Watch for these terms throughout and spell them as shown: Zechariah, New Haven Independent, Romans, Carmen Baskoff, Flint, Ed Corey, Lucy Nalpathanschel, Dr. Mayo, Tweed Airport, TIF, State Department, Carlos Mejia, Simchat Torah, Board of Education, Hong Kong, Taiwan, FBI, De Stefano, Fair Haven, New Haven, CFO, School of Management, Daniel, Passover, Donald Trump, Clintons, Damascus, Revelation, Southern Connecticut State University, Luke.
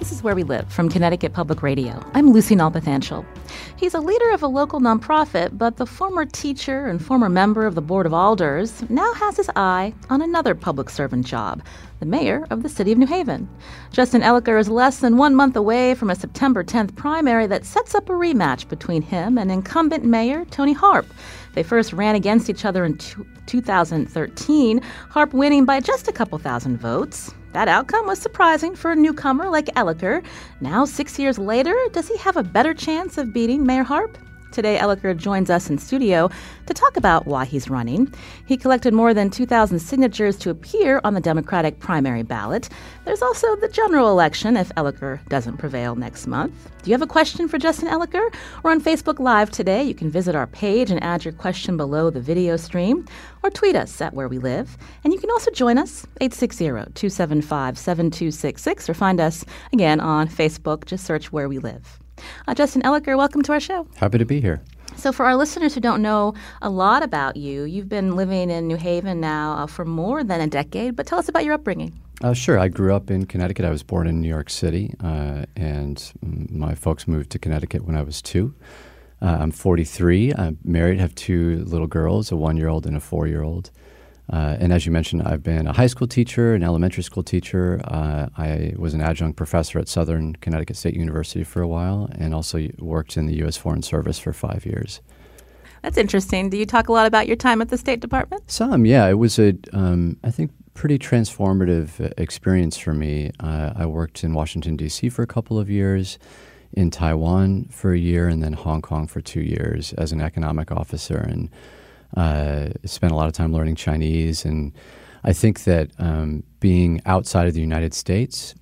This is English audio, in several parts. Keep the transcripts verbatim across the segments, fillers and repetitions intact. This is Where We Live from Connecticut Public Radio. I'm Lucy Nalpathanschel. He's a leader of a local nonprofit, but the former teacher and former member of the Board of Alders now has his eye on another public servant job, the mayor of the city of New Haven. Justin Elicker is less than one month away from a September tenth primary that sets up a rematch between him and incumbent mayor Tony Harp. They first ran against each other in two thousand thirteen, Harp winning by just a couple thousand votes. That outcome was surprising for a newcomer like Elicker. Now, six years later, does he have a better chance of beating Mayor Harp? Today, Elicker joins us in studio to talk about why he's running. He collected more than two thousand signatures to appear on the Democratic primary ballot. There's also the general election if Elicker doesn't prevail next month. Do you have a question for Justin Elicker? We're on Facebook Live today. You can visit our page and add your question below the video stream, or tweet us at Where We Live. And you can also join us, eight six zero, two seven five, seven two six six, or find us, again, on Facebook. Just search Where We Live. Uh, Justin Elicker, welcome to our show. Happy to be here. So for our listeners who don't know a lot about you, you've been living in New Haven now uh, for more than a decade, but tell us about your upbringing. Uh, sure. I grew up in Connecticut. I was born in New York City, uh, and my folks moved to Connecticut when I was two. Uh, I'm forty-three. I'm married, have two little girls, a one-year-old and a four-year-old. Uh, and as you mentioned, I've been a high school teacher, an elementary school teacher. Uh, I was an adjunct professor at Southern Connecticut State University for a while, and also worked in the U S Foreign Service for five years. That's interesting. Do you talk a lot about your time at the State Department? Some, yeah. It was a, um, I think, pretty transformative experience for me. Uh, I worked in Washington, D C for a couple of years, in Taiwan for a year, and then Hong Kong for two years as an economic officer, and Uh, spent a lot of time learning Chinese, and I think that um, being outside of the United States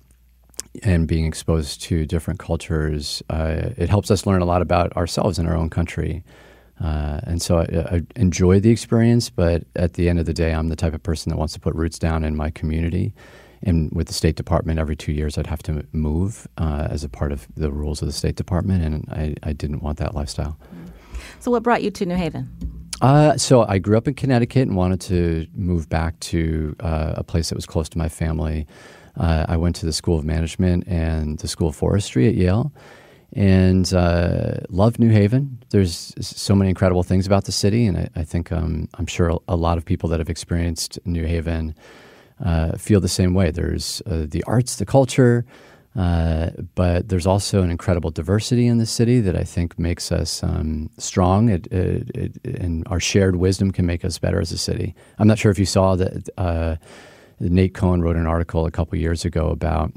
and being exposed to different cultures, uh, it helps us learn a lot about ourselves in our own country. Uh, and so I, I enjoyed the experience, but at the end of the day, I'm the type of person that wants to put roots down in my community. And with the State Department, every two years I'd have to move uh, as a part of the rules of the State Department, and I, I didn't want that lifestyle. So what brought you to New Haven? Uh, so I grew up in Connecticut and wanted to move back to uh, a place that was close to my family. Uh, I went to the School of Management and the School of Forestry at Yale, and uh, loved New Haven. There's so many incredible things about the city, and I, I think um, I'm sure a lot of people that have experienced New Haven uh, feel the same way. There's uh, the arts, the culture, Uh, but there's also an incredible diversity in the city that I think makes us um, strong, it, it, it, and our shared wisdom can make us better as a city. I'm not sure if you saw that uh, Nate Cohen wrote an article a couple years ago about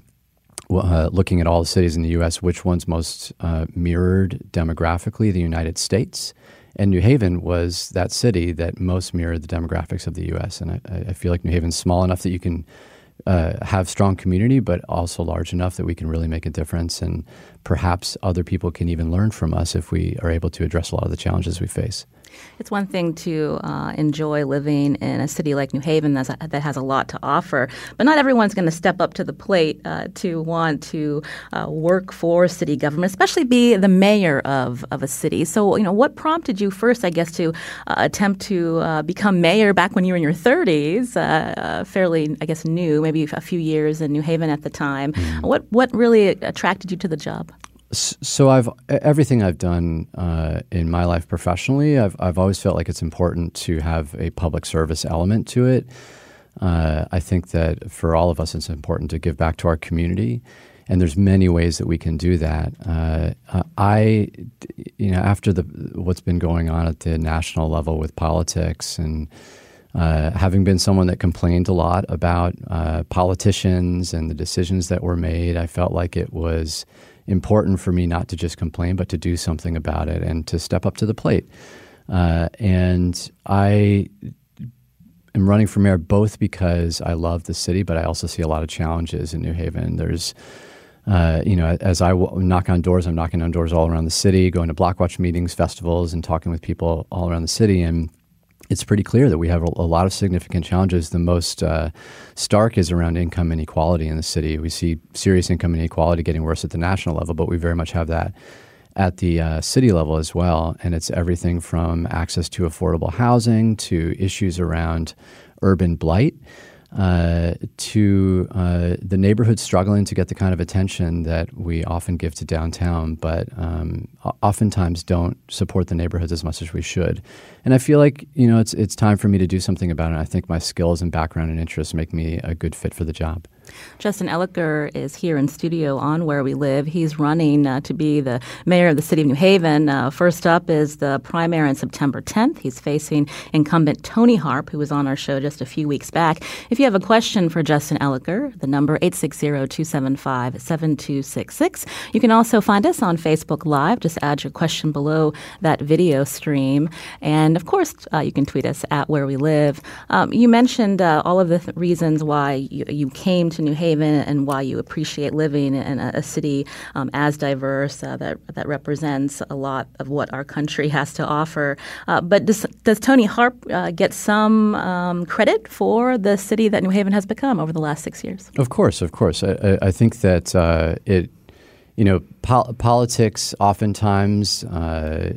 uh, looking at all the cities in the U S, which one's most uh, mirrored demographically, the United States. And New Haven was that city that most mirrored the demographics of the U S. And I, I feel like New Haven's small enough that you can Uh, have strong community, but also large enough that we can really make a difference, and perhaps other people can even learn from us if we are able to address a lot of the challenges we face. It's one thing to uh, enjoy living in a city like New Haven that's, that has a lot to offer, but not everyone's going to step up to the plate uh, to want to uh, work for city government, especially be the mayor of, of a city. So, you know, what prompted you first, I guess, to uh, attempt to uh, become mayor back when you were in your thirties, uh, uh, fairly, I guess, new, maybe a few years in New Haven at the time. Mm-hmm. What what really attracted you to the job? So I've everything I've done uh, in my life professionally, I've I've always felt like it's important to have a public service element to it. Uh, I think that for all of us, it's important to give back to our community, and there's many ways that we can do that. Uh, I, you know, after the what's been going on at the national level with politics, and uh, having been someone that complained a lot about uh, politicians and the decisions that were made, I felt like it was important for me not to just complain, but to do something about it and to step up to the plate. Uh, and I am running for mayor both because I love the city, but I also see a lot of challenges in New Haven. There's Uh, you know, as I w- knock on doors, I'm knocking on doors all around the city, going to block watch meetings, festivals, and talking with people all around the city. And it's pretty clear that we have a, a lot of significant challenges. The most uh, stark is around income inequality in the city. We see serious income inequality getting worse at the national level, but we very much have that at the uh, city level as well. And it's everything from access to affordable housing to issues around urban blight. Uh, to uh, the neighborhood struggling to get the kind of attention that we often give to downtown, but um, oftentimes don't support the neighborhoods as much as we should. And I feel like, you know, it's it's time for me to do something about it. I think my skills and background and interests make me a good fit for the job. Justin Elicker is here in studio on Where We Live. He's running uh, to be the mayor of the city of New Haven. Uh, first up is the primary on September tenth. He's facing incumbent Tony Harp, who was on our show just a few weeks back. If you have a question for Justin Elicker, the number eight six zero, two seven five, seven two six six. You can also find us on Facebook Live. Just add your question below that video stream. And, of course, uh, you can tweet us at Where We Live. Um, you mentioned uh, all of the th- reasons why you, you came to to New Haven and why you appreciate living in a, a city um, as diverse uh, that that represents a lot of what our country has to offer. Uh, but does, does Tony Harp uh, get some um, credit for the city that New Haven has become over the last six years? Of course, of course. I, I think that uh, it, you know, pol- politics oftentimes uh,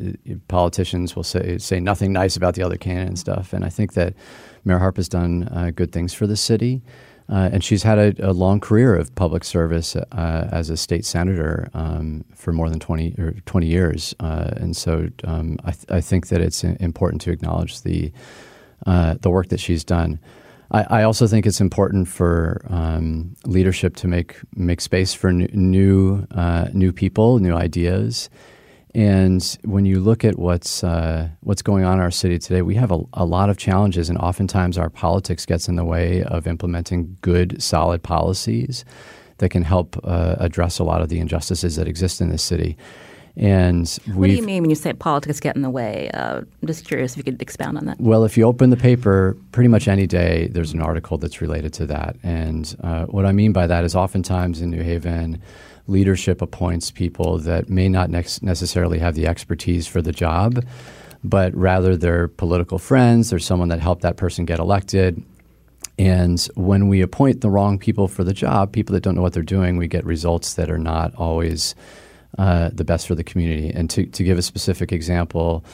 politicians will say say nothing nice about the other candidate and stuff. And I think that Mayor Harp has done uh, good things for the city. Uh, and she's had a, a long career of public service uh, as a state senator um, for more than twenty or twenty years. Uh, and so um, I, th- I think that it's important to acknowledge the uh, the work that she's done. I, I also think it's important for um, leadership to make make space for new new, uh, new people, new ideas. And when you look at what's uh, what's going on in our city today, we have a, a lot of challenges, and oftentimes our politics gets in the way of implementing good, solid policies that can help uh, address a lot of the injustices that exist in this city. And what do you mean when you say politics get in the way? Uh, I'm just curious if you could expound on that. Well, if you open the paper, pretty much any day there's an article that's related to that. And uh, what I mean by that is oftentimes in New Haven, leadership appoints people that may not ne- necessarily have the expertise for the job, but rather they're political friends, they're someone that helped that person get elected. And when we appoint the wrong people for the job, people that don't know what they're doing, we get results that are not always uh, the best for the community. And to, to give a specific example,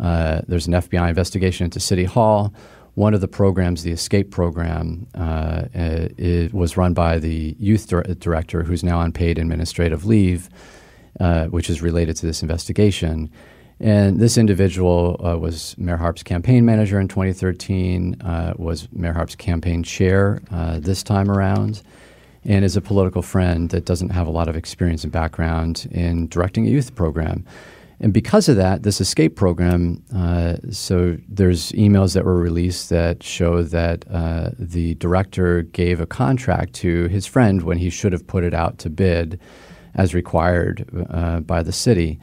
uh, there's an F B I investigation into City Hall. One of the programs, the Escape Program, uh, it was run by the youth dir- director who's now on paid administrative leave, uh, which is related to this investigation. And this individual uh, was Mayor Harp's campaign manager in twenty thirteen, uh, was Mayor Harp's campaign chair uh, this time around, and is a political friend that doesn't have a lot of experience and background in directing a youth program. And because of that, this escape program, uh, so there's emails that were released that show that uh, the director gave a contract to his friend when he should have put it out to bid as required uh, by the city.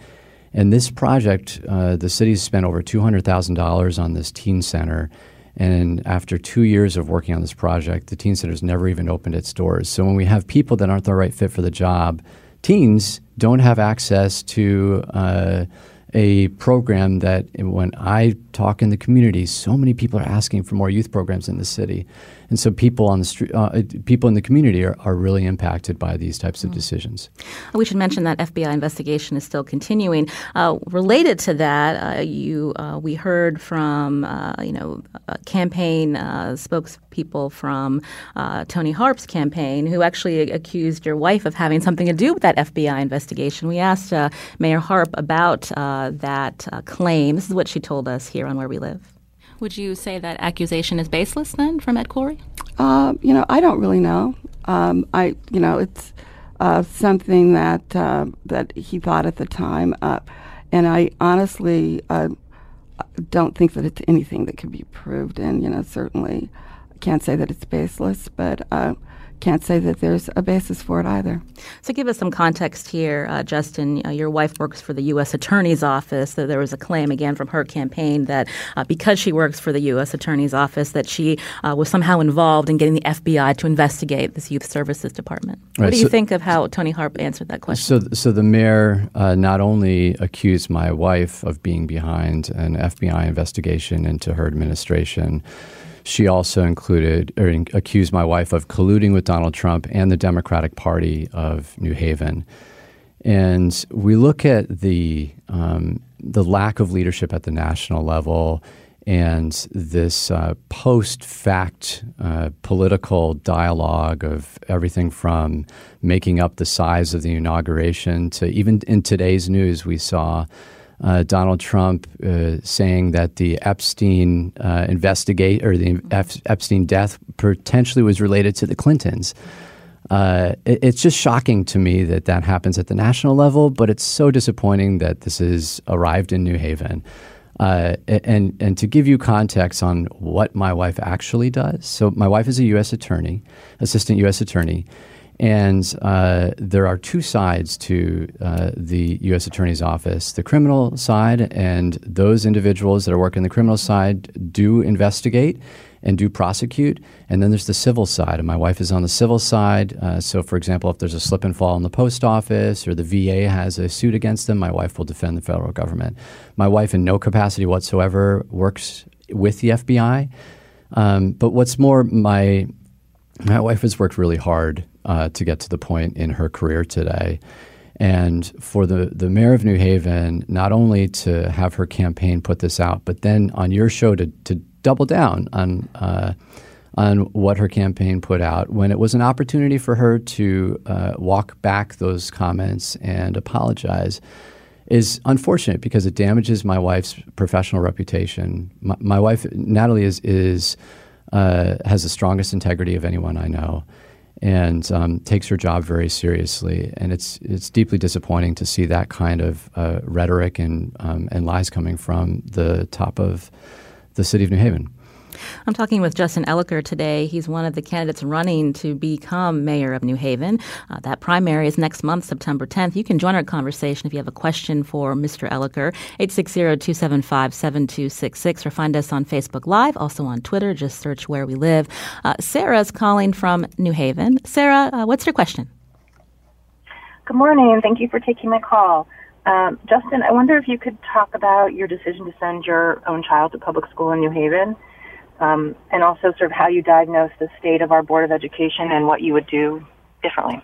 And this project, uh, the city's spent over two hundred thousand dollars on this teen center. And after two years of working on this project, the teen center's never even opened its doors. So when we have people that aren't the right fit for the job, teens don't have access to uh, a program that when I talk in the community, so many people are asking for more youth programs in the city. And so people on the street, uh, people in the community are, are really impacted by these types of decisions. We should mention that F B I investigation is still continuing. Uh, related to that, uh, you uh, we heard from uh, you know campaign uh, spokespeople from uh, Tony Harp's campaign who actually accused your wife of having something to do with that F B I investigation. We asked uh, Mayor Harp about uh, that uh, claim. This is what she told us here on Where We Live. Would you say that accusation is baseless then from Ed Corey? Uh, you know, I don't really know. Um, I, you know, it's uh, something that uh, that he thought at the time, uh, and I honestly uh, don't think that it's anything that could be proved. And you know, certainly, I can't say that it's baseless, but uh, can't say that there's a basis for it either. So give us some context here, uh, Justin. Uh, your wife works for the U S Attorney's Office. So there was a claim, again, from her campaign that uh, because she works for the U S Attorney's Office, that she uh, was somehow involved in getting the F B I to investigate this Youth Services Department. Right, what do so, you think of how Tony Harp answered that question? So, so the mayor uh, not only accused my wife of being behind an F B I investigation into her administration, she also included or in, accused my wife of colluding with Donald Trump and the Democratic Party of New Haven. And we look at the um, the lack of leadership at the national level and this uh, post-fact uh, political dialogue of everything from making up the size of the inauguration to even in today's news we saw Uh, Donald Trump uh, saying that the Epstein uh, investigate or the F- Epstein death potentially was related to the Clintons. Uh, it, it's just shocking to me that that happens at the national level, but it's so disappointing that this has arrived in New Haven. Uh, and and to give you context on what my wife actually does, so my wife is a U S attorney, assistant U S attorney. And uh, there are two sides to uh, the U S Attorney's Office, the criminal side, and those individuals that are working the criminal side do investigate and do prosecute. And then there's the civil side, and my wife is on the civil side. Uh, so, for example, if there's a slip and fall in the post office or the V A has a suit against them, my wife will defend the federal government. My wife in no capacity whatsoever works with the F B I. Um, but what's more, my my wife has worked really hard Uh, to get to the point in her career today. And for the, the mayor of New Haven, not only to have her campaign put this out, but then on your show to, to double down on uh, on what her campaign put out when it was an opportunity for her to uh, walk back those comments and apologize is unfortunate because it damages my wife's professional reputation. My, my wife, Natalie, is, is uh, has the strongest integrity of anyone I know, and um, takes her job very seriously. And it's it's deeply disappointing to see that kind of uh, rhetoric and um, and lies coming from the top of the city of New Haven. I'm talking with Justin Elicker today. He's one of the candidates running to become mayor of New Haven. Uh, that primary is next month, September tenth. You can join our conversation if you have a question for Mister Elicker, eight six zero, two seven five, seven two six six, or find us on Facebook Live, also on Twitter. Just search Where We Live. Uh, Sarah's calling from New Haven. Sarah, uh, what's your question? Good morning, and thank you for taking my call. Um, Justin, I wonder if you could talk about your decision to send your own child to public school in New Haven. Um, and also sort of how you diagnose the state of our Board of Education and what you would do differently.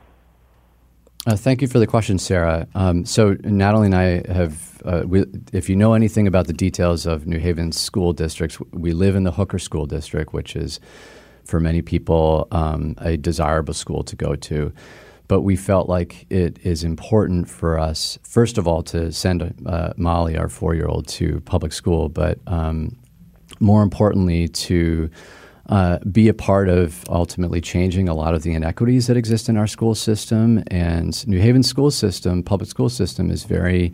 Uh, thank you for the question, Sarah. Um, so Natalie and I have, uh, we, if you know anything about the details of New Haven's school districts, we live in the Hooker School District, which is, for many people, um, a desirable school to go to. But we felt like it is important for us, first of all, to send uh, Molly, our four-year-old, to public school, but um more importantly, to uh, be a part of ultimately changing a lot of the inequities that exist in our school system. And New Haven's school system, public school system, is very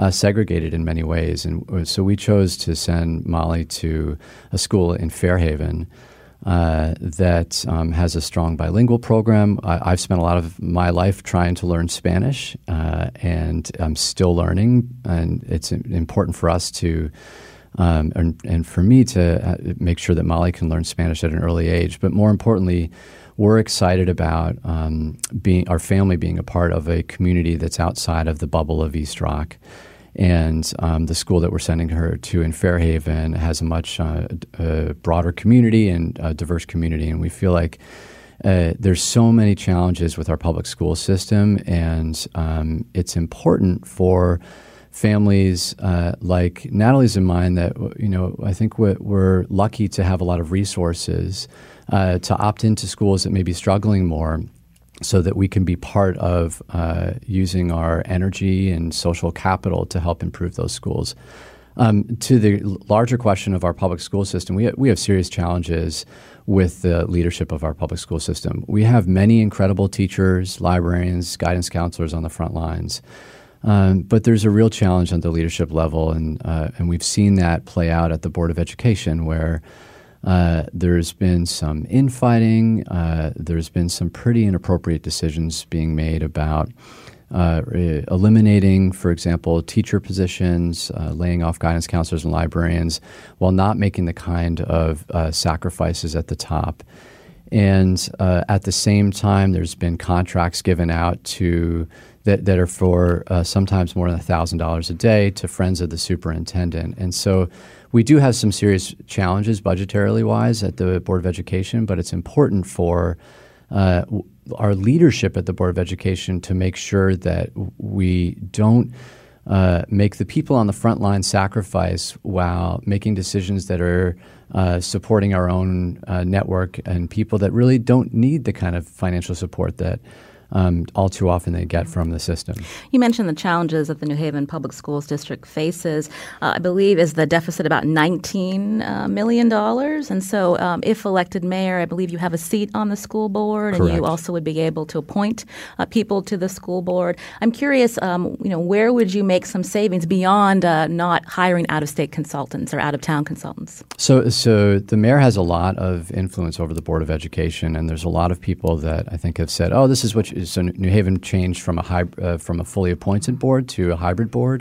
uh, segregated in many ways. And so we chose to send Molly to a school in Fair Haven uh, that um, has a strong bilingual program. I- I've spent a lot of my life trying to learn Spanish, uh, and I'm still learning. And it's important for us to Um, and, and for me to make sure that Molly can learn Spanish at an early age. But more importantly, we're excited about um, being our family being a part of a community that's outside of the bubble of East Rock. And um, the school that we're sending her to in Fair Haven has a much uh, uh, broader community and a diverse community. And we feel like uh, there's so many challenges with our public school system, and um, it's important for families uh, like Natalie's in mind that, you know, I think we're, we're lucky to have a lot of resources uh, to opt into schools that may be struggling more so that we can be part of uh, using our energy and social capital to help improve those schools. Um, to the larger question of our public school system, we, ha- we have serious challenges with the leadership of our public school system. We have many incredible teachers, librarians, guidance counselors on the front lines. Um, but there's a real challenge on the leadership level, and uh, and we've seen that play out at the Board of Education, where Uh, there's been some infighting. Uh, there's been some pretty inappropriate decisions being made about uh, eliminating, for example, teacher positions, uh, laying off guidance counselors and librarians, while not making the kind of uh, sacrifices at the top. And uh, at the same time, there's been contracts given out to that, that are for uh, sometimes more than one thousand dollars a day to friends of the superintendent. And so we do have some serious challenges budgetarily wise at the Board of Education, but it's important for uh, our leadership at the Board of Education to make sure that we don't uh, make the people on the front line sacrifice while making decisions that are Uh, supporting our own uh, network and people that really don't need the kind of financial support that um, all too often they get from the system. You mentioned the challenges that the New Haven Public Schools District faces. Uh, I believe is the deficit about nineteen million dollars. And so um, if elected mayor, I believe you have a seat on the school board. Correct. And you also would be able to appoint uh, people to the school board. I'm curious, um, you know, where would you make some savings beyond uh, not hiring out-of-state consultants or out-of-town consultants? So, so the mayor has a lot of influence over the Board of Education, and there's a lot of people that I think have said, oh, this is what you So New Haven changed from a hyb- uh, from a fully appointed board to a hybrid board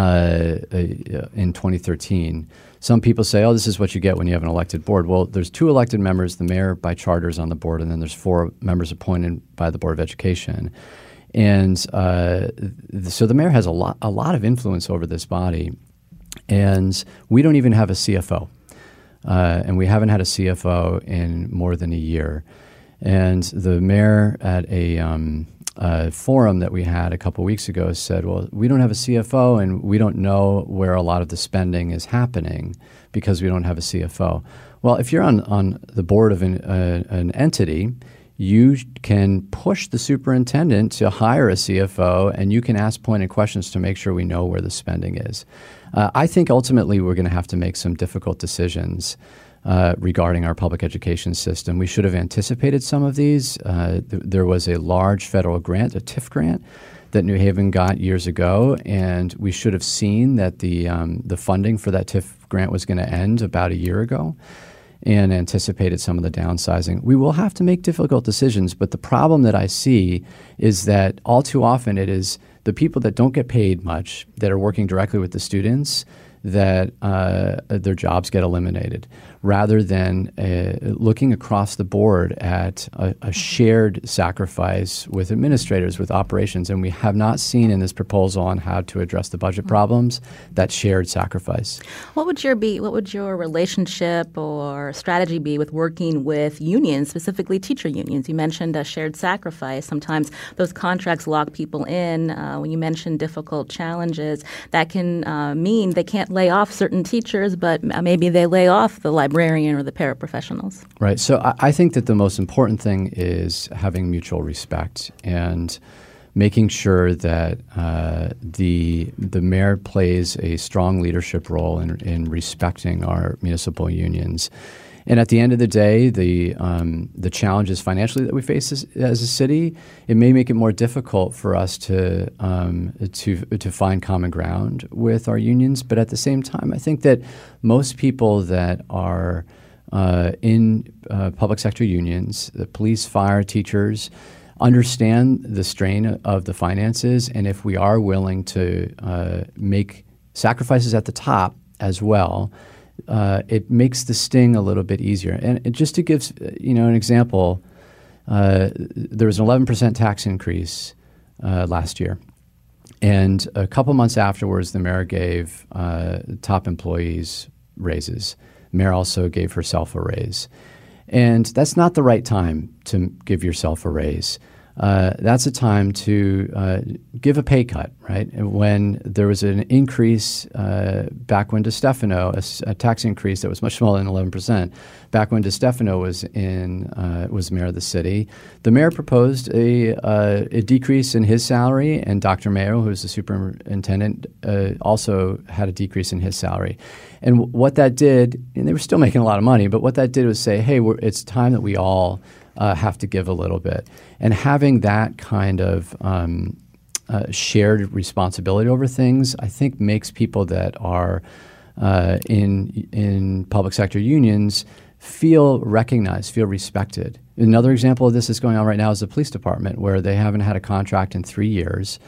uh, in twenty thirteen. Some people say, oh, this is what you get when you have an elected board. Well, there's two elected members. The mayor by charter is on the board, and then there's four members appointed by the Board of Education. And uh, so the mayor has a lot, a lot of influence over this body. And we don't even have a C F O. Uh, and we haven't had a C F O in more than a year. And the mayor at a, um, a forum that we had a couple weeks ago said, well, we don't have a C F O and we don't know where a lot of the spending is happening because we don't have a C F O. Well, if you're on, on the board of an, uh, an entity, you can push the superintendent to hire a C F O, and you can ask pointed questions to make sure we know where the spending is. Uh, I think ultimately we're going to have to make some difficult decisions Uh, regarding our public education system. We should have anticipated some of these. Uh, th- there was a large federal grant, a T I F grant, that New Haven got years ago, and we should have seen that the um, the funding for that T I F grant was going to end about a year ago and anticipated some of the downsizing. We will have to make difficult decisions, but the problem that I see is that all too often it is the people that don't get paid much that are working directly with the students that uh, their jobs get eliminated, rather than uh, looking across the board at a, a shared sacrifice with administrators, with operations. And we have not seen in this proposal on how to address the budget problems that shared sacrifice. What would your be? What would your relationship or strategy be with working with unions, specifically teacher unions? You mentioned a shared sacrifice. Sometimes those contracts lock people in. Uh, when you mentioned difficult challenges, that can uh, mean they can't lay off certain teachers, but maybe they lay off the librarian or the paraprofessionals. Right. So I, I think that the most important thing is having mutual respect and making sure that uh, the the mayor plays a strong leadership role in, in respecting our municipal unions. And at the end of the day, the um, the challenges financially that we face as, as a city, it may make it more difficult for us to um, to to find common ground with our unions. But at the same time, I think that most people that are uh, in uh, public sector unions, the police, fire, teachers, understand the strain of the finances. And if we are willing to uh, make sacrifices at the top as well, Uh, it makes the sting a little bit easier. And it, just to give you know an example, uh, there was an eleven percent tax increase uh, last year. And a couple months afterwards, the mayor gave uh, top employees raises. The mayor also gave herself a raise. And that's not the right time to give yourself a raise. Uh, that's a time to uh, give a pay cut, right? When there was an increase uh, back when De Stefano, a, a tax increase that was much smaller than eleven percent, back when De Stefano was in uh, was mayor of the city, the mayor proposed a, uh, a decrease in his salary, and Doctor Mayo, who is the superintendent, uh, also had a decrease in his salary. And w- what that did, and they were still making a lot of money, but what that did was say, hey, we're, it's time that we all Uh, have to give a little bit. And having that kind of um, uh, shared responsibility over things, I think, makes people that are uh, in in public sector unions feel recognized, feel respected. Another example of this that's going on right now is the police department, where they haven't had a contract in three years.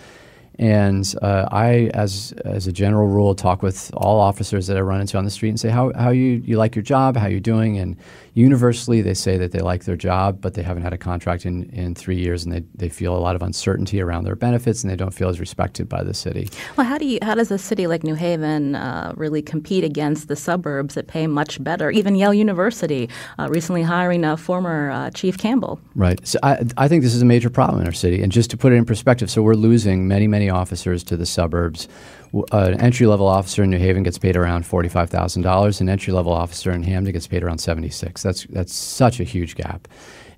And uh, I, as as a general rule, talk with all officers that I run into on the street and say, how, how you, you like your job, how you doing? And universally, they say that they like their job, but they haven't had a contract in, in three years, and they, they feel a lot of uncertainty around their benefits, and they don't feel as respected by the city. Well, how do you, how does a city like New Haven uh, really compete against the suburbs that pay much better? Even Yale University uh, recently hiring a former uh, Chief Campbell. Right. So I, I think this is a major problem in our city. And just to put it in perspective, so we're losing many, many officers to the suburbs. Uh, an entry-level officer in New Haven gets paid around forty-five thousand dollars. An entry-level officer in Hamden gets paid around seventy-six thousand dollars. That's that's such a huge gap.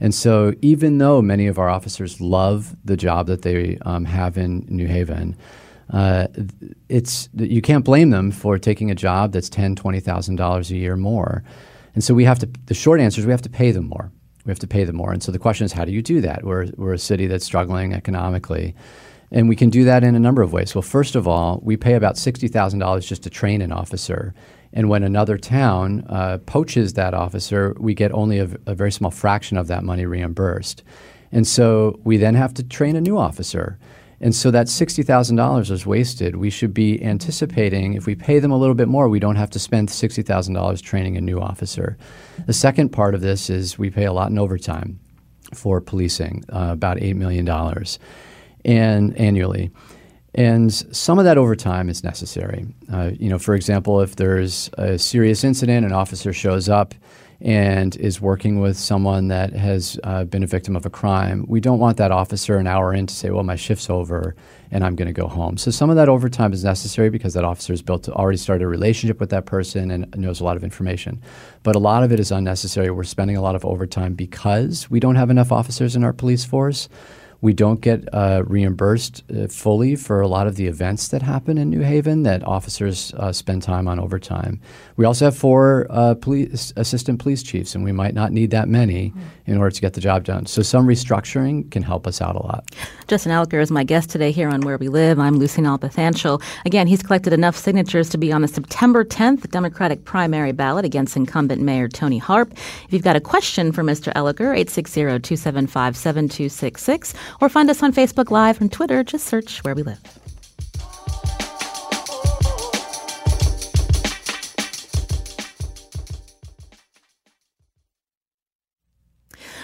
And so even though many of our officers love the job that they um, have in New Haven, uh, it's you can't blame them for taking a job that's ten thousand dollars, twenty thousand dollars a year more. And so we have to – the short answer is we have to pay them more. We have to pay them more. And so the question is, how do you do that? We're, we're a city that's struggling economically. And we can do that in a number of ways. Well, first of all, we pay about sixty thousand dollars just to train an officer. And when another town uh, poaches that officer, we get only a, a very small fraction of that money reimbursed. And so we then have to train a new officer. And so that sixty thousand dollars is wasted. We should be anticipating if we pay them a little bit more, we don't have to spend sixty thousand dollars training a new officer. The second part of this is we pay a lot in overtime for policing, uh, about eight million dollars. And annually. And some of that overtime is necessary. Uh, you know, for example, if there's a serious incident, an officer shows up and is working with someone that has uh, been a victim of a crime, we don't want that officer an hour in to say, well, my shift's over and I'm going to go home. So some of that overtime is necessary because that officer has built, already started a relationship with that person and knows a lot of information. But a lot of it is unnecessary. We're spending a lot of overtime because we don't have enough officers in our police force. We don't get uh, reimbursed uh, fully for a lot of the events that happen in New Haven that officers uh, spend time on overtime. We also have four uh, police, assistant police chiefs, and we might not need that many in order to get the job done. So some restructuring can help us out a lot. Justin Elicker is my guest today here on Where We Live. I'm Lucy Nalpathanschel. Again, he's collected enough signatures to be on the September tenth Democratic primary ballot against incumbent Mayor Tony Harp. If you've got a question for Mister Elicker, eight six zero, two seven five, seven two six six. Or find us on Facebook Live and Twitter. Just search Where We Live.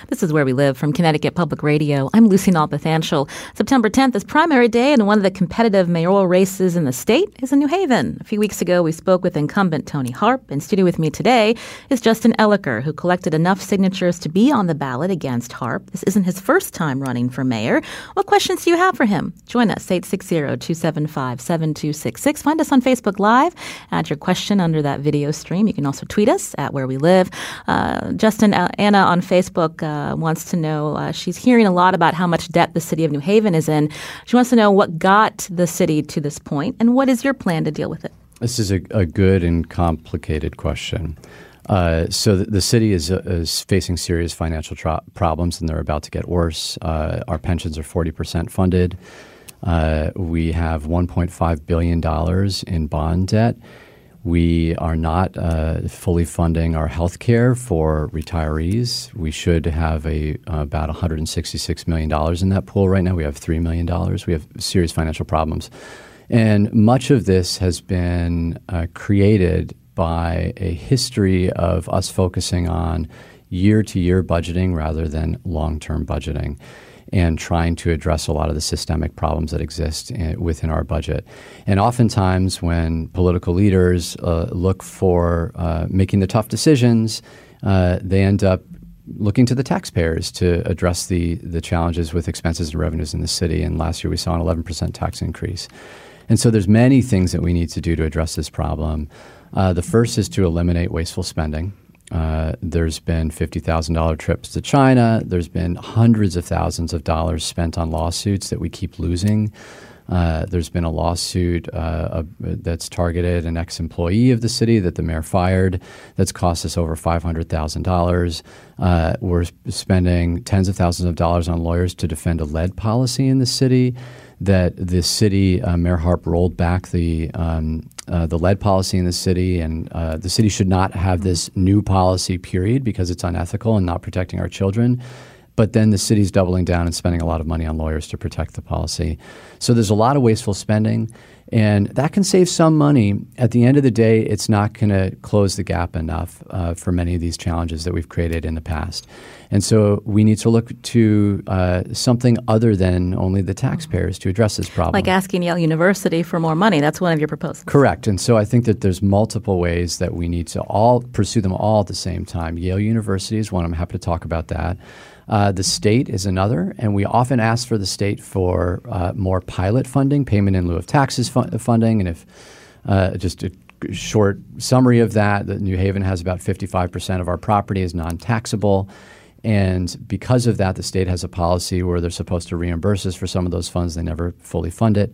This is Where We Live from Connecticut Public Radio. I'm Lucy Nalpathanschel. September tenth is primary day, and one of the competitive mayoral races in the state is in New Haven. A few weeks ago, we spoke with incumbent Tony Harp. In studio with me today is Justin Elicker, who collected enough signatures to be on the ballot against Harp. This isn't his first time running for mayor. What questions do you have for him? Join us, eight six zero, two seven five, seven two six six. Find us on Facebook Live. Add your question under that video stream. You can also tweet us at Where We Live. Uh, Justin, uh, Anna on Facebook uh, Uh, wants to know, uh, she's hearing a lot about how much debt the city of New Haven is in. She wants to know what got the city to this point, and what is your plan to deal with it? This is a, a good and complicated question. Uh, so the, the city is, uh, is facing serious financial tro- problems, and they're about to get worse. Uh, our pensions are forty percent funded. Uh, we have one point five billion dollars in bond debt. We are not uh, fully funding our health care for retirees. We should have a uh, about one hundred sixty-six million dollars in that pool right now. We have three million dollars. We have serious financial problems. And much of this has been uh, created by a history of us focusing on year-to-year budgeting rather than long-term budgeting, and trying to address a lot of the systemic problems that exist in, within our budget. And oftentimes when political leaders uh, look for uh, making the tough decisions, uh, they end up looking to the taxpayers to address the, the challenges with expenses and revenues in the city. And last year we saw an eleven percent tax increase. And so there's many things that we need to do to address this problem. Uh, the first is to eliminate wasteful spending. Uh, there's been fifty thousand dollars trips to China. There's been hundreds of thousands of dollars spent on lawsuits that we keep losing. Uh, there's been a lawsuit uh, uh, that's targeted an ex-employee of the city that the mayor fired that's cost us over five hundred thousand dollars. Uh, we're spending tens of thousands of dollars on lawyers to defend a lead policy in the city that the city, uh, Mayor Harp rolled back the um, uh, the lead policy in the city, and uh, the city should not have this new policy, period, because it's unethical and not protecting our children. But then the city's doubling down and spending a lot of money on lawyers to protect the policy. So there's a lot of wasteful spending, and that can save some money. At the end of the day, it's not going to close the gap enough uh, for many of these challenges that we've created in the past. And so we need to look to uh, something other than only the taxpayers to address this problem. Like asking Yale University for more money. That's one of your proposals. Correct. And so I think that there's multiple ways that we need to all pursue them all at the same time. Yale University is one. I'm happy to talk about that. Uh, the state is another, and we often ask for the state for uh, more pilot funding, payment in lieu of taxes fun- funding. And if uh, just a short summary of that, that New Haven has about fifty-five percent of our property is non-taxable. And because of that, the state has a policy where they're supposed to reimburse us for some of those funds. They never fully fund it.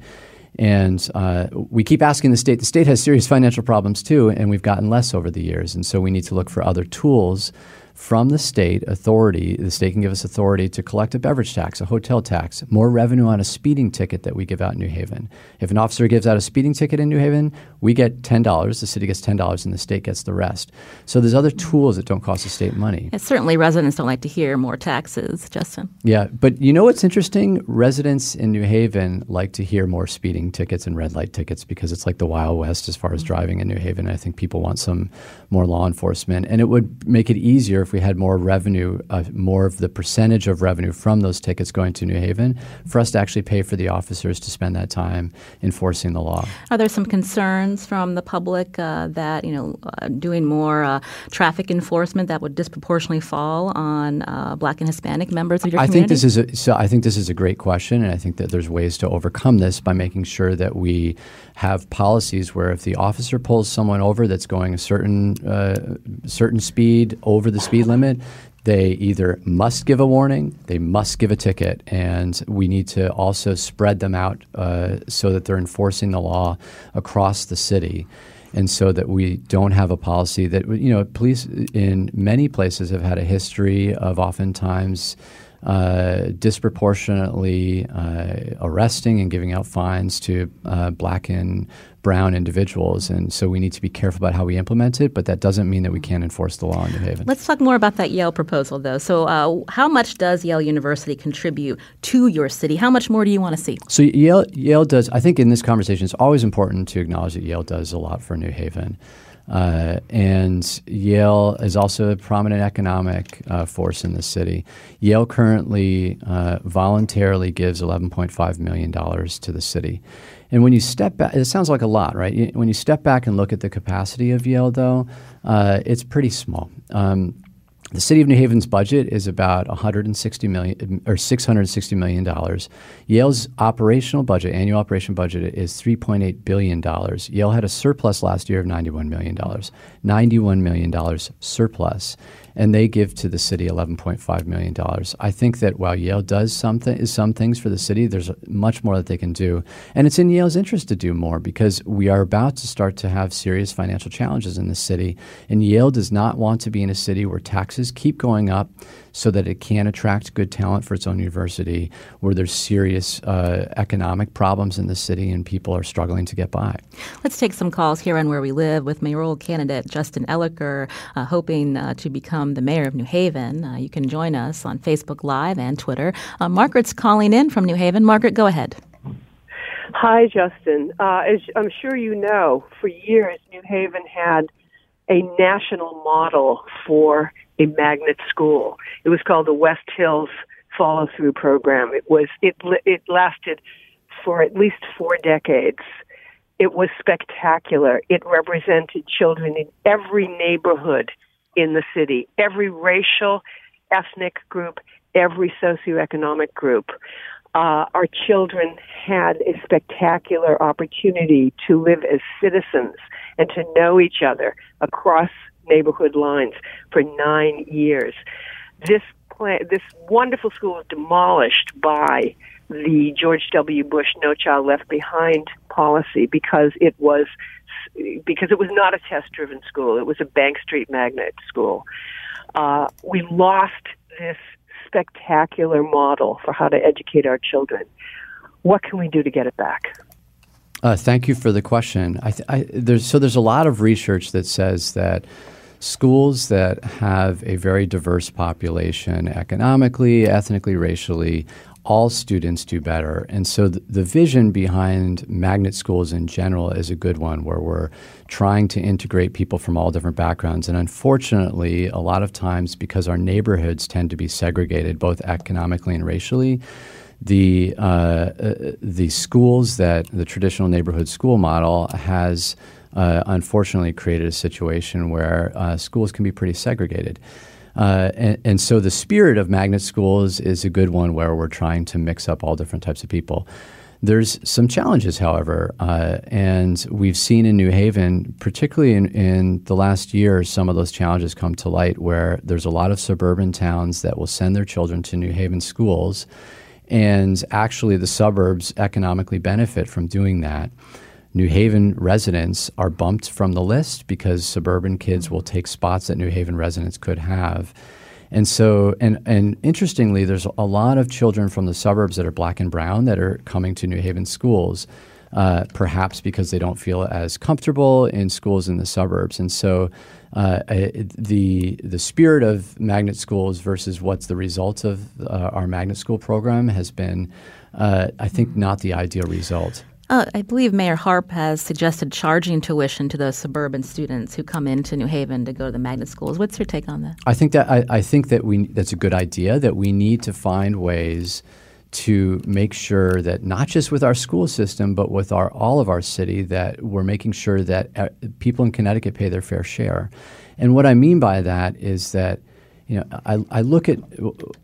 And uh, we keep asking the state. The state has serious financial problems too, and we've gotten less over the years. And so we need to look for other tools from the state authority. The state can give us authority to collect a beverage tax, a hotel tax, more revenue on a speeding ticket that we give out in New Haven. If an officer gives out a speeding ticket in New Haven, we get ten dollars. The city gets ten dollars and the state gets the rest. So there's other tools that don't cost the state money. And certainly residents don't like to hear more taxes, Justin. Yeah, but you know what's interesting? Residents in New Haven like to hear more speeding tickets and red light tickets because it's like the Wild West as far as driving in New Haven. I think people want some more law enforcement, and it would make it easier if we had more revenue, uh, more of the percentage of revenue from those tickets going to New Haven, for us to actually pay for the officers to spend that time enforcing the law. Are there some concerns from the public uh, that, you know, uh, doing more uh, traffic enforcement that would disproportionately fall on uh, Black and Hispanic members of your I community? Think this is a, so I think this is a great question, and I think that there's ways to overcome this by making sure that we have policies where if the officer pulls someone over that's going a certain uh, certain speed over the speed limit, they either must give a warning, they must give a ticket, and we need to also spread them out uh, so that they're enforcing the law across the city, and so that we don't have a policy that, you know, police in many places have had a history of oftentimes uh, disproportionately uh, arresting and giving out fines to uh, Black and Brown individuals, and so we need to be careful about how we implement it, but that doesn't mean that we can't enforce the law in New Haven. Let's talk more about that Yale proposal, though. So uh, how much does Yale University contribute to your city? How much more do you want to see? So Yale, Yale does, I think in this conversation, it's always important to acknowledge that Yale does a lot for New Haven. Uh, and Yale is also a prominent economic uh, force in the city. Yale currently uh, voluntarily gives eleven point five million dollars to the city. And when you step back, it sounds like a lot, right? When you step back and look at the capacity of Yale, though, uh, it's pretty small. Um, the city of New Haven's budget is about one hundred sixty million dollars or six hundred sixty million dollars. Yale's operational budget, annual operation budget, is three point eight billion dollars. Yale had a surplus last year of ninety-one million dollars. ninety-one million dollars surplus. And they give to the city eleven point five million dollars. I think that while Yale does some, th- some things for the city, there's much more that they can do. And it's in Yale's interest to do more because we are about to start to have serious financial challenges in the city. And Yale does not want to be in a city where taxes keep going up so that it can attract good talent for its own university, where there's serious uh, economic problems in the city and people are struggling to get by. Let's take some calls here on Where We Live with mayoral candidate Justin Elicker, uh, hoping uh, to become the mayor of New Haven. Uh, you can join us on Facebook Live and Twitter. Uh, Margaret's calling in from New Haven. Margaret, go ahead. Hi, Justin. Uh, as I'm sure you know, for years New Haven had a national model for a magnet school. It was called the West Hills Follow-Through Program. It was it it lasted for at least four decades. It was spectacular. It represented children in every neighborhood in the city, every racial, ethnic group, every socioeconomic group. Uh, our children had a spectacular opportunity to live as citizens and to know each other across neighborhood lines for nine years. This plan, this wonderful school was demolished by the George W. Bush No Child Left Behind policy because it was because it was not a test-driven school. It was a Bank Street magnet school. Uh, we lost this spectacular model for how to educate our children. What can we do to get it back? Uh, thank you for the question. I th- I, there's, so there's a lot of research that says that schools that have a very diverse population economically, ethnically, racially, all students do better. And so th- the vision behind magnet schools in general is a good one, where we're trying to integrate people from all different backgrounds. And unfortunately, a lot of times, because our neighborhoods tend to be segregated both economically and racially, the uh, uh, the schools that the traditional neighborhood school model has uh, unfortunately created a situation where uh, schools can be pretty segregated. Uh, and, and so the spirit of magnet schools is a good one, where we're trying to mix up all different types of people. There's some challenges, however, uh, and we've seen in New Haven, particularly in, in the last year, some of those challenges come to light, where there's a lot of suburban towns that will send their children to New Haven schools, and actually the suburbs economically benefit from doing that. New Haven residents are bumped from the list because suburban kids will take spots that New Haven residents could have. And so, and, and interestingly, there's a lot of children from the suburbs that are black and brown that are coming to New Haven schools, uh, perhaps because they don't feel as comfortable in schools in the suburbs. And so uh, the the spirit of magnet schools versus what's the result of uh, our magnet school program has been, uh, I think, not the ideal result. Uh, I believe Mayor Harp has suggested charging tuition to those suburban students who come into New Haven to go to the magnet schools. What's your take on that? I think that I, I think that we that's a good idea, that we need to find ways to make sure that not just with our school system, but with our all of our city, that we're making sure that uh, people in Connecticut pay their fair share. And what I mean by that is that, you know, I, I look at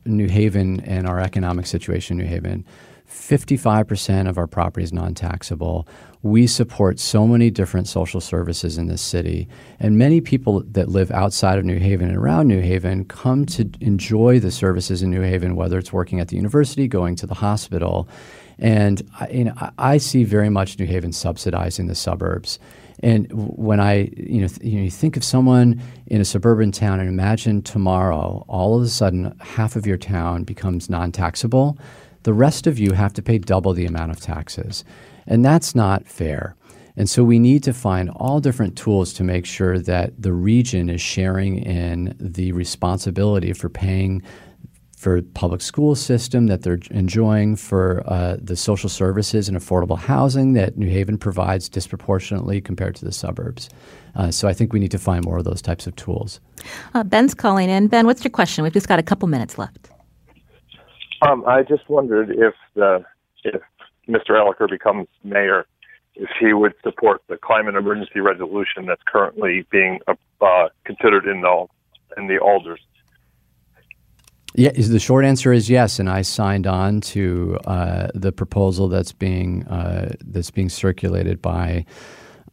New Haven and our economic situation in New Haven. fifty-five percent of our property is non-taxable. We support so many different social services in this city. And many people that live outside of New Haven and around New Haven come to enjoy the services in New Haven, whether it's working at the university, going to the hospital. And I, you know, I see very much New Haven subsidizing the suburbs. And when I, you know, th- you know, you think of someone in a suburban town and imagine tomorrow, all of a sudden, half of your town becomes non-taxable. The rest of you have to pay double the amount of taxes. And that's not fair. And so we need to find all different tools to make sure that the region is sharing in the responsibility for paying for public school system that they're enjoying, for uh, the social services and affordable housing that New Haven provides disproportionately compared to the suburbs. Uh, so I think we need to find more of those types of tools. Uh, Ben's calling in. Ben, what's your question? We've just got a couple minutes left. Um, I just wondered if the if Mister Elicker becomes mayor, if he would support the climate emergency resolution that's currently being uh, considered in the in the Alders. Yeah, the short answer is yes, and I signed on to uh, the proposal that's being uh, that's being circulated by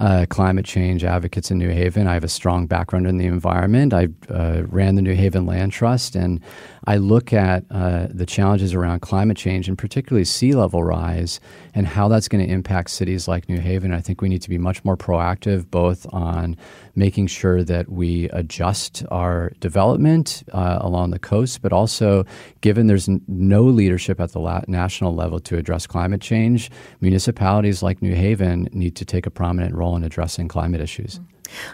Uh, climate change advocates in New Haven. I have a strong background in the environment. I uh, ran the New Haven Land Trust, and I look at uh, the challenges around climate change, and particularly sea level rise, and how that's going to impact cities like New Haven. I think we need to be much more proactive, both on making sure that we adjust our development uh, along the coast, but also, given there's n- no leadership at the la- national level to address climate change, municipalities like New Haven need to take a prominent role in addressing climate issues.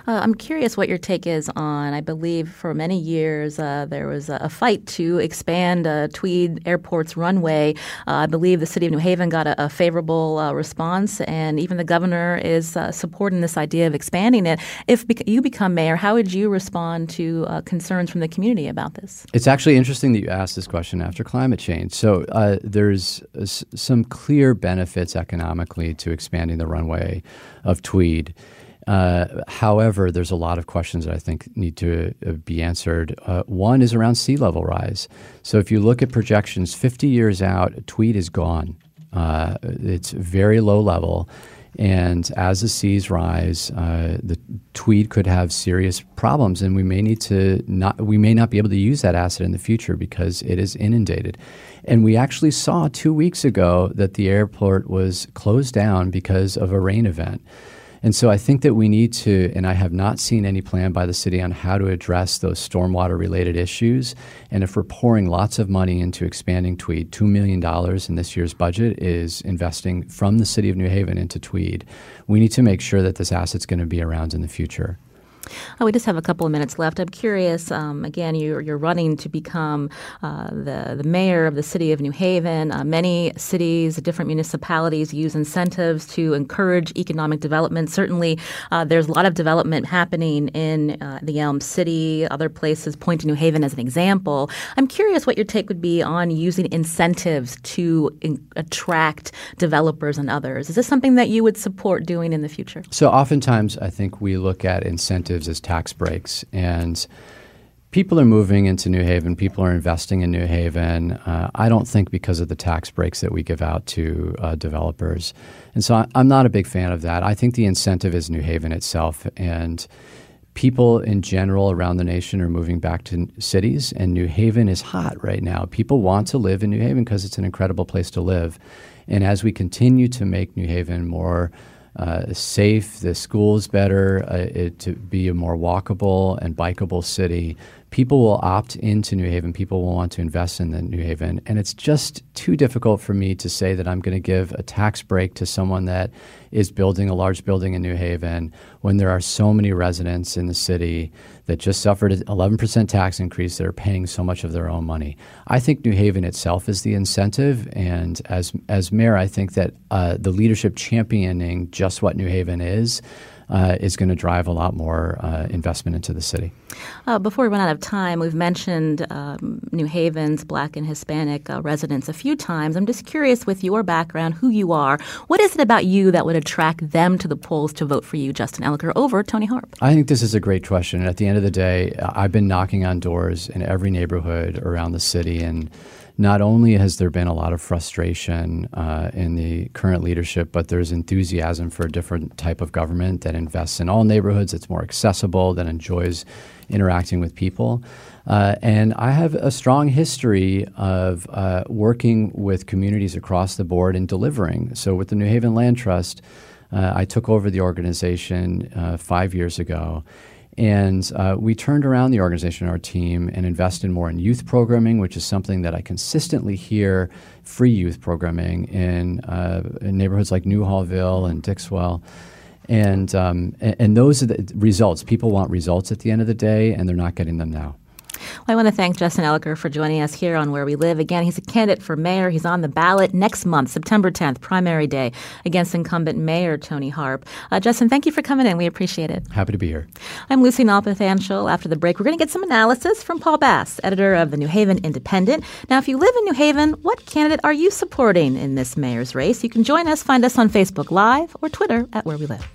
Uh, I'm curious what your take is on, I believe for many years uh, there was a, a fight to expand uh, Tweed Airport's runway. Uh, I believe the city of New Haven got a, a favorable uh, response, and even the governor is uh, supporting this idea of expanding it. If bec- you become mayor, how would you respond to uh, concerns from the community about this? It's actually interesting that you asked this question after climate change. So uh, there's uh, s- some clear benefits economically to expanding the runway of Tweed. Uh, however, there's a lot of questions that I think need to uh, be answered. Uh, one is around sea level rise. So if you look at projections fifty years out, Tweed is gone. Uh, it's very low level. And as the seas rise, uh, the Tweed could have serious problems, and we may need to not we may not be able to use that asset in the future because it is inundated. And we actually saw two weeks ago that the airport was closed down because of a rain event. And so I think that we need to, and I have not seen any plan by the city on how to address those stormwater-related issues. And if we're pouring lots of money into expanding Tweed, two million dollars in this year's budget is investing from the city of New Haven into Tweed. We need to make sure that this asset's going to be around in the future. Oh, we just have a couple of minutes left. I'm curious, um, again, you, you're running to become uh, the, the mayor of the city of New Haven. Uh, many cities, different municipalities use incentives to encourage economic development. Certainly, uh, there's a lot of development happening in uh, the Elm City. Other places point to New Haven as an example. I'm curious what your take would be on using incentives to in- attract developers and others. Is this something that you would support doing in the future? So oftentimes, I think we look at incentives as tax breaks, and people are moving into New Haven. People are investing in New Haven. Uh, I don't think because of the tax breaks that we give out to uh, developers, and so I, I'm not a big fan of that. I think the incentive is New Haven itself, and people in general around the nation are moving back to cities, and New Haven is hot right now. People want to live in New Haven because it's an incredible place to live, and as we continue to make New Haven more Uh, safe, the schools better, uh, it to be a more walkable and bikeable city, people will opt into New Haven. People will want to invest in the New Haven. And it's just too difficult for me to say that I'm going to give a tax break to someone that is building a large building in New Haven when there are so many residents in the city that just suffered an eleven percent tax increase that are paying so much of their own money. I think New Haven itself is the incentive. And as as mayor, I think that uh, the leadership championing just what New Haven is Uh, is going to drive a lot more uh, investment into the city. Uh, before we run out of time, we've mentioned um, New Haven's Black and Hispanic uh, residents a few times. I'm just curious, with your background, who you are, what is it about you that would attract them to the polls to vote for you, Justin Elicker, over Tony Harp? I think this is a great question. And at the end of the day, I've been knocking on doors in every neighborhood around the city, and not only has there been a lot of frustration uh, in the current leadership, but there's enthusiasm for a different type of government that invests in all neighborhoods, that's more accessible, that enjoys interacting with people. Uh, and I have a strong history of uh, working with communities across the board and delivering. So with the New Haven Land Trust, uh, I took over the organization uh, five years ago. And uh, we turned around the organization, our team, and invested more in youth programming, which is something that I consistently hear, free youth programming in, uh, in neighborhoods like New Hallville and Dixwell. And, um, and, and those are the results. People want results at the end of the day, and they're not getting them now. Well, I want to thank Justin Elicker for joining us here on Where We Live. Again, he's a candidate for mayor. He's on the ballot next month, September tenth, primary day, against incumbent Mayor Tony Harp. Uh, Justin, thank you for coming in. We appreciate it. Happy to be here. I'm Lucy Nalpathanschel. After the break, we're going to get some analysis from Paul Bass, editor of the New Haven Independent. Now, if you live in New Haven, what candidate are you supporting in this mayor's race? You can join us. Find us on Facebook Live or Twitter at Where We Live.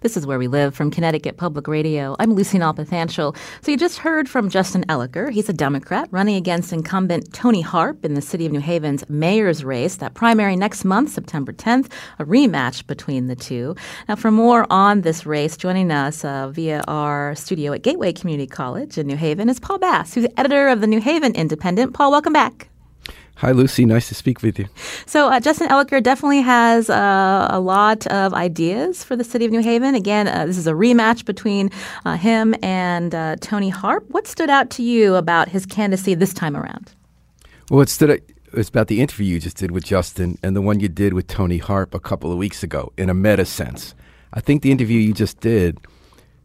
This is Where We Live from Connecticut Public Radio. I'm Lucy Nalpathanschel. So you just heard from Justin Elicker. He's a Democrat running against incumbent Tony Harp in the city of New Haven's mayor's race. That primary next month, September tenth, a rematch between the two. Now, for more on this race, joining us uh, via our studio at Gateway Community College in New Haven is Paul Bass, who's the editor of the New Haven Independent. Paul, welcome back. Hi, Lucy. Nice to speak with you. So uh, Justin Elicker definitely has uh, a lot of ideas for the city of New Haven. Again, uh, this is a rematch between uh, him and uh, Tony Harp. What stood out to you about his candidacy this time around? Well, it stood out, it's about the interview you just did with Justin and the one you did with Tony Harp a couple of weeks ago in a meta sense. I think the interview you just did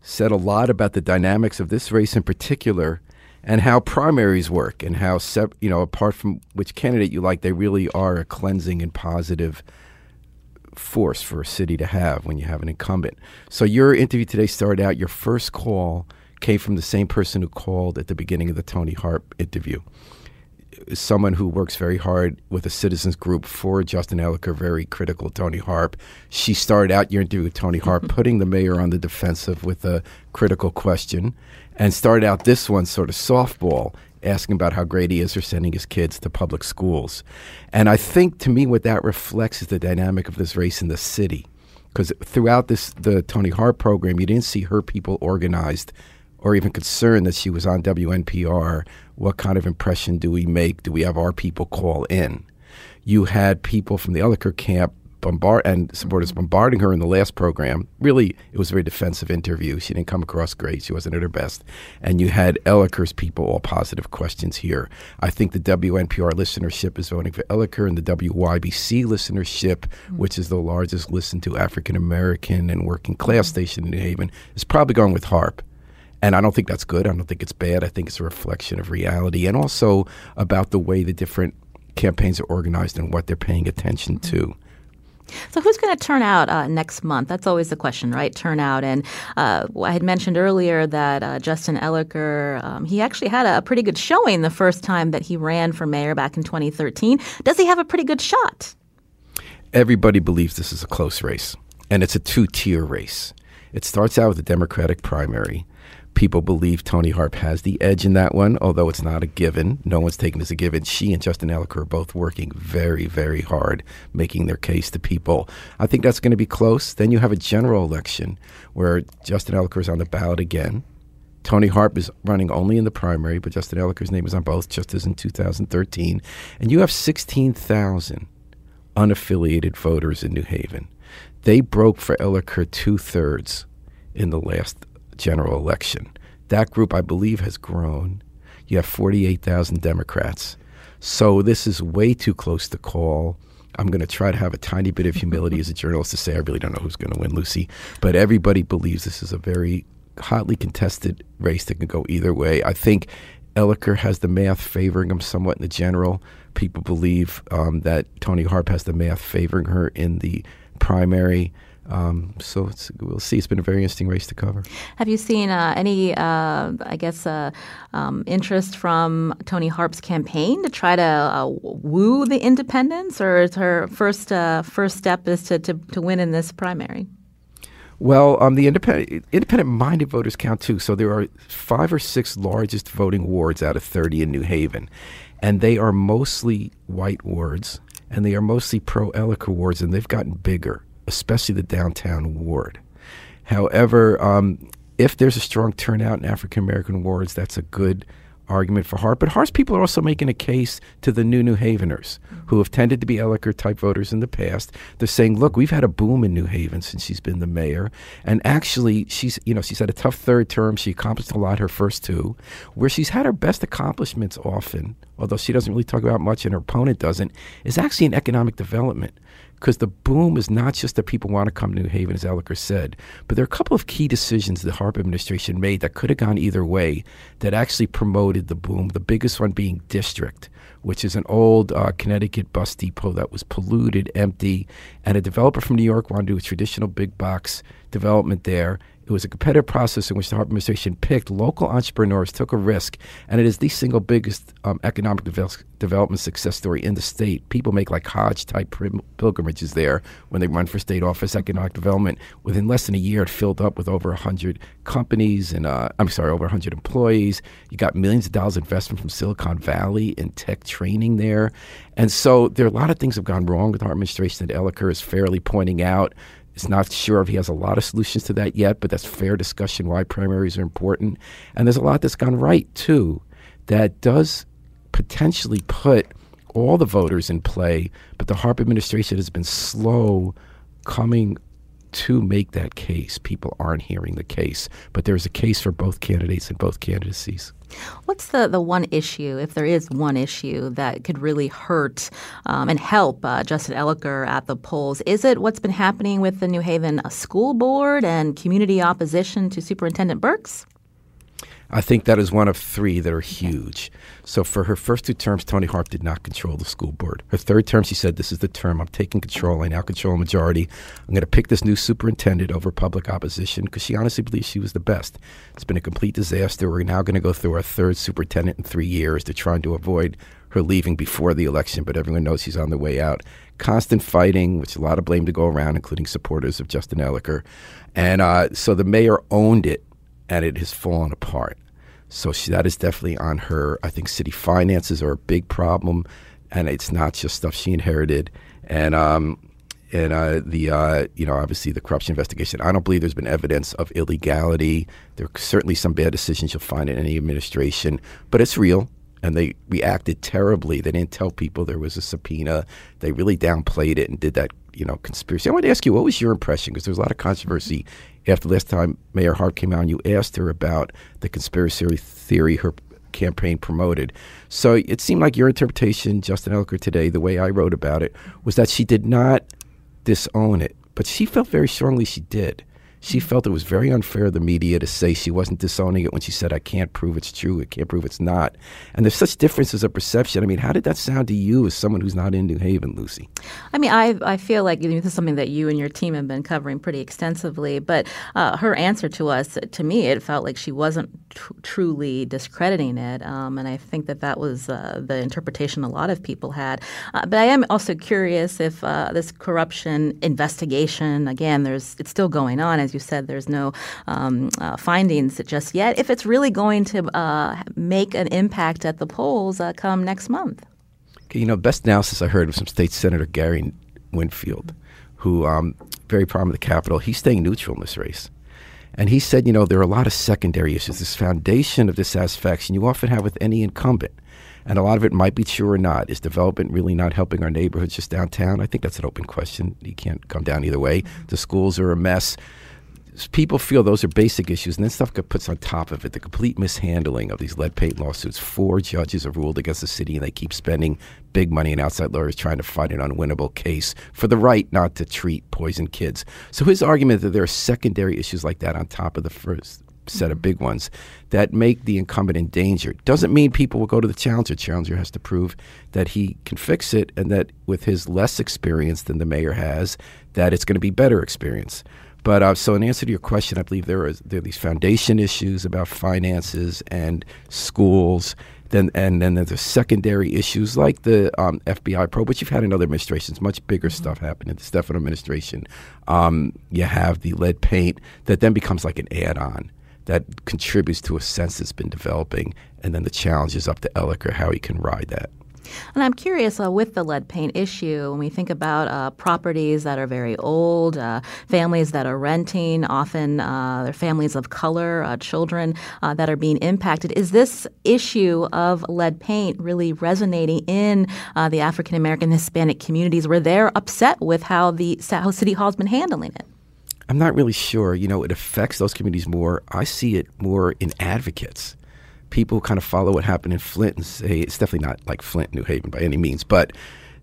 said a lot about the dynamics of this race in particular, and how primaries work, and how, you know, apart from which candidate you like, they really are a cleansing and positive force for a city to have when you have an incumbent. So your interview today started out, your first call came from the same person who called at the beginning of the Tony Harp interview. Someone who works very hard with a citizens group for Justin Elicker, very critical of Tony Harp. She started out your interview with Tony Harp, putting the mayor on the defensive with a critical question, and started out this one sort of softball, asking about how great he is for sending his kids to public schools. And I think to me what that reflects is the dynamic of this race in the city. Because throughout this the Tony Harp program, you didn't see her people organized or even concerned that she was on W N P R, what kind of impression do we make? Do we have our people call in? You had people from the Elicker camp bombard and supporters bombarding her in the last program. Really, it was a very defensive interview. She didn't come across great. She wasn't at her best. And you had Ellicker's people, all positive questions here. I think the W N P R listenership is voting for Elicker, and the W Y B C listenership, mm-hmm. which is the largest listened to African-American and working class mm-hmm. station in New Haven, is probably going with Harp. And I don't think that's good. I don't think it's bad. I think it's a reflection of reality and also about the way the different campaigns are organized and what they're paying attention mm-hmm. to. So who's going to turn out uh, next month? That's always the question, right? Turnout. And uh, I had mentioned earlier that uh, Justin Elicker, um, he actually had a pretty good showing the first time that he ran for mayor back in twenty thirteen. Does he have a pretty good shot? Everybody believes this is a close race, and it's a two-tier race. It starts out with the Democratic primary. People believe Tony Harp has the edge in that one, although it's not a given. No one's taken as a given. She and Justin Elicker are both working very, very hard, making their case to people. I think that's going to be close. Then you have a general election where Justin Elicker is on the ballot again. Tony Harp is running only in the primary, but Justin Elicker's name is on both, just as in two thousand thirteen. And you have sixteen thousand unaffiliated voters in New Haven. They broke for Elicker two-thirds in the last general election. That group, I believe, has grown. You have forty-eight thousand Democrats. So this is way too close to call. I'm going to try to have a tiny bit of humility as a journalist to say I really don't know who's going to win, Lucy. But everybody believes this is a very hotly contested race that can go either way. I think Elicker has the math favoring him somewhat in the general. People believe um, that Tony Harp has the math favoring her in the primary. Um, so it's, we'll see. It's been a very interesting race to cover. Have you seen uh, any, uh, I guess, uh, um, interest from Tony Harp's campaign to try to uh, woo the independents, or is her first uh, first step is to, to, to win in this primary? Well, um, the independent independent-minded voters count too. So there are five or six largest voting wards out of thirty in New Haven, and they are mostly white wards, and they are mostly pro-Elicker wards, and they've gotten bigger, especially the downtown ward. However, um, if there's a strong turnout in African-American wards, that's a good argument for Harp. But Harp's people are also making a case to the new New Haveners, who have tended to be Elicker-type voters in the past. They're saying, look, we've had a boom in New Haven since she's been the mayor. And actually, she's, you know, she's had a tough third term. She accomplished a lot her first two, where she's had her best accomplishments often, although she doesn't really talk about much and her opponent doesn't, is actually in economic development. Because the boom is not just that people want to come to New Haven, as Elicker said, but there are a couple of key decisions the Harp administration made that could have gone either way that actually promoted the boom, the biggest one being District, which is an old uh, Connecticut bus depot that was polluted, empty, and a developer from New York wanted to do a traditional big box development there. It was a competitive process in which the Harp administration picked local entrepreneurs, took a risk, and it is the single biggest um, economic devel- development success story in the state. People make like Hajj-type prim- pilgrimages there when they run for state office. Economic development, within less than a year, it filled up with over one hundred companies and, uh, I'm sorry, over one hundred employees. You got millions of dollars investment from Silicon Valley in tech training there. And so there are a lot of things have gone wrong with the Harp administration that Elicker is fairly pointing out. It's not sure if he has a lot of solutions to that yet, but that's fair discussion why primaries are important. And there's a lot that's gone right, too, that does potentially put all the voters in play, but the Harp administration has been slow coming to make that case. People aren't hearing the case, but there's a case for both candidates and both candidacies. What's the, the one issue, if there is one issue, that could really hurt um, and help uh, Justin Elicker at the polls? Is it what's been happening with the New Haven School Board and community opposition to Superintendent Burks? I think that is one of three that are huge. So for her first two terms, Tony Harp did not control the school board. Her third term, she said, this is the term. I'm taking control. I now control a majority. I'm going to pick this new superintendent over public opposition because she honestly believes she was the best. It's been a complete disaster. We're now going to go through our third superintendent in three years. They're trying to avoid her leaving before the election, but everyone knows she's on the way out. Constant fighting, which is a lot of blame to go around, including supporters of Justin Elicker. And uh, so the mayor owned it, and it has fallen apart. So she, that is definitely on her. I think city finances are a big problem, and it's not just stuff she inherited. And um, And uh, the uh, you know, obviously the corruption investigation. I don't believe there's been evidence of illegality. There are certainly some bad decisions you'll find in any administration, but it's real. And they reacted terribly. They didn't tell people there was a subpoena. They really downplayed it and did that, you know, conspiracy. I want to ask you, what was your impression? Because there was a lot of controversy after last time Mayor Harp came out and you asked her about the conspiracy theory her campaign promoted. So it seemed like your interpretation, Justin Elicker, today, the way I wrote about it, was that she did not disown it. But she felt very strongly she did. She felt it was very unfair of the media to say she wasn't disowning it when she said, I can't prove it's true, I can't prove it's not. And there's such differences of perception. I mean, how did that sound to you as someone who's not in New Haven, Lucy? I mean, I I feel like you know, this is something that you and your team have been covering pretty extensively. But uh, her answer to us, to me, it felt like she wasn't tr- truly discrediting it. Um, and I think that that was uh, the interpretation a lot of people had. Uh, but I am also curious if uh, this corruption investigation, again, there's it's still going on. As you said, there's no um, uh, findings just yet. If it's really going to uh, make an impact at the polls uh, come next month. Okay, you know, best analysis I heard was from State Senator Gary Winfield, who um, very prominent in the Capitol. He's staying neutral in this race. And he said, you know, there are a lot of secondary issues, this foundation of dissatisfaction you often have with any incumbent. And a lot of it might be true or not. Is development really not helping our neighborhoods just downtown? I think that's an open question. You can't come down either way. The schools are a mess. People feel those are basic issues, and then stuff puts on top of it the complete mishandling of these lead paint lawsuits. Four judges have ruled against the city, and they keep spending big money and outside lawyers trying to fight an unwinnable case for the right not to treat poisoned kids. So his argument that there are secondary issues like that on top of the first set of big ones that make the incumbent in danger doesn't mean people will go to the challenger. Challenger has to prove that he can fix it and that with his less experience than the mayor has, that it's going to be better experience. But uh, so in answer to your question, I believe there are, there are these foundation issues about finances and schools, then and then there's secondary issues like the um, F B I probe, which you've had in other administrations, much bigger mm-hmm. stuff happened in the Stefano administration. Um, you have the lead paint that then becomes like an add-on that contributes to a sense that's been developing, and then the challenge is up to Elicker how he can ride that. And I'm curious, uh, with the lead paint issue, when we think about uh, properties that are very old, uh, families that are renting, often uh, they're families of color, uh, children uh, that are being impacted. Is this issue of lead paint really resonating in uh, the African-American Hispanic communities where they're upset with how the how City Hall's been handling it? I'm not really sure. You know, it affects those communities more. I see it more in advocates. People kind of follow what happened in Flint and say, it's definitely not like Flint, New Haven by any means, but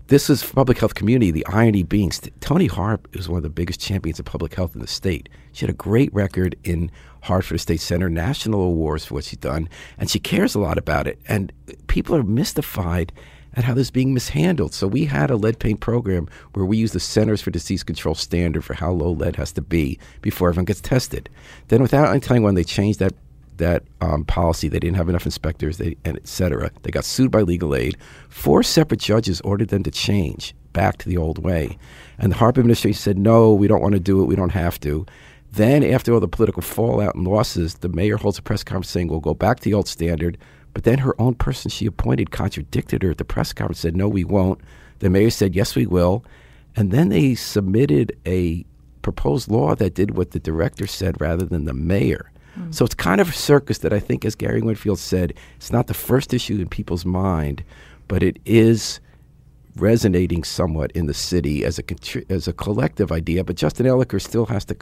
this is public health community. The irony being, st- Tony Harp is one of the biggest champions of public health in the state. She had a great record in Hartford State Center, national awards for what she's done, and she cares a lot about it. And people are mystified at how this is being mishandled. So we had a lead paint program where we use the Centers for Disease Control standard for how low lead has to be before everyone gets tested. Then without telling anyone, they changed that that um, policy. They didn't have enough inspectors, they, and et cetera. They got sued by legal aid. Four separate judges ordered them to change back to the old way. And the Harp administration said, no, we don't want to do it. We don't have to. Then after all the political fallout and losses, the mayor holds a press conference saying, we'll go back to the old standard. But then her own person she appointed contradicted her at the press conference, said, no, we won't. The mayor said, yes, we will. And then they submitted a proposed law that did what the director said rather than the mayor. So it's kind of a circus that I think, as Gary Winfield said, it's not the first issue in people's mind, but it is resonating somewhat in the city as a as a collective idea. But Justin Elicker still has to,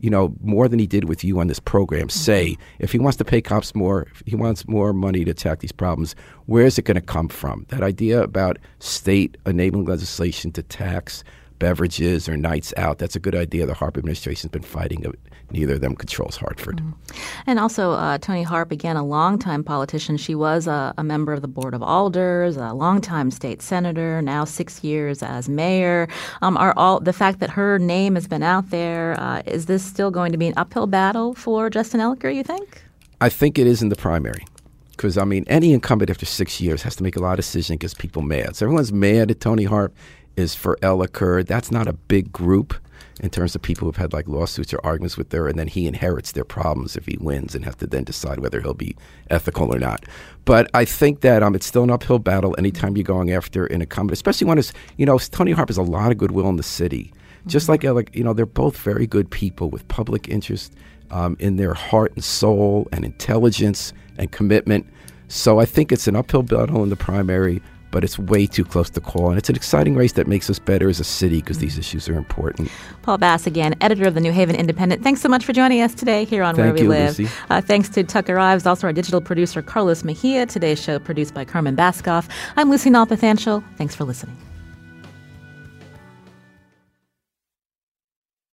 you know, more than he did with you on this program, say if he wants to pay cops more, if he wants more money to attack these problems, where is it going to come from? That idea about state enabling legislation to tax beverages or nights out. That's a good idea. The Harp administration's been fighting it. Neither of them controls Hartford. Mm-hmm. And also, uh, Tony Harp, again, a longtime politician. She was a, a member of the Board of Alders, a longtime state senator, now six years as mayor. Um, are all the fact that her name has been out there, uh, is this still going to be an uphill battle for Justin Elicker, you think? I think it is in the primary. Because, I mean, any incumbent after six years has to make a lot of decisions and gets people mad. So everyone's mad at Tony Harp. Is for Elicker. That's not a big group in terms of people who've had like lawsuits or arguments with her, and then he inherits their problems if he wins and has to then decide whether he'll be ethical or not. But I think that um, it's still an uphill battle anytime you're going after an incumbent, especially when it's, you know, Tony Harp has a lot of goodwill in the city. Just mm-hmm. like, like, you know, they're both very good people with public interest um, in their heart and soul and intelligence and commitment. So I think it's an uphill battle in the primary, but it's way too close to call. And it's an exciting race that makes us better as a city because these issues are important. Paul Bass again, editor of the New Haven Independent. Thanks so much for joining us today here on Thank Where We you, Live. Lucy. Uh, thanks to Tucker Ives, also our digital producer, Carlos Mejia. Today's show produced by Carmen Baskoff. I'm Lucy Nalpathanschel. Thanks for listening.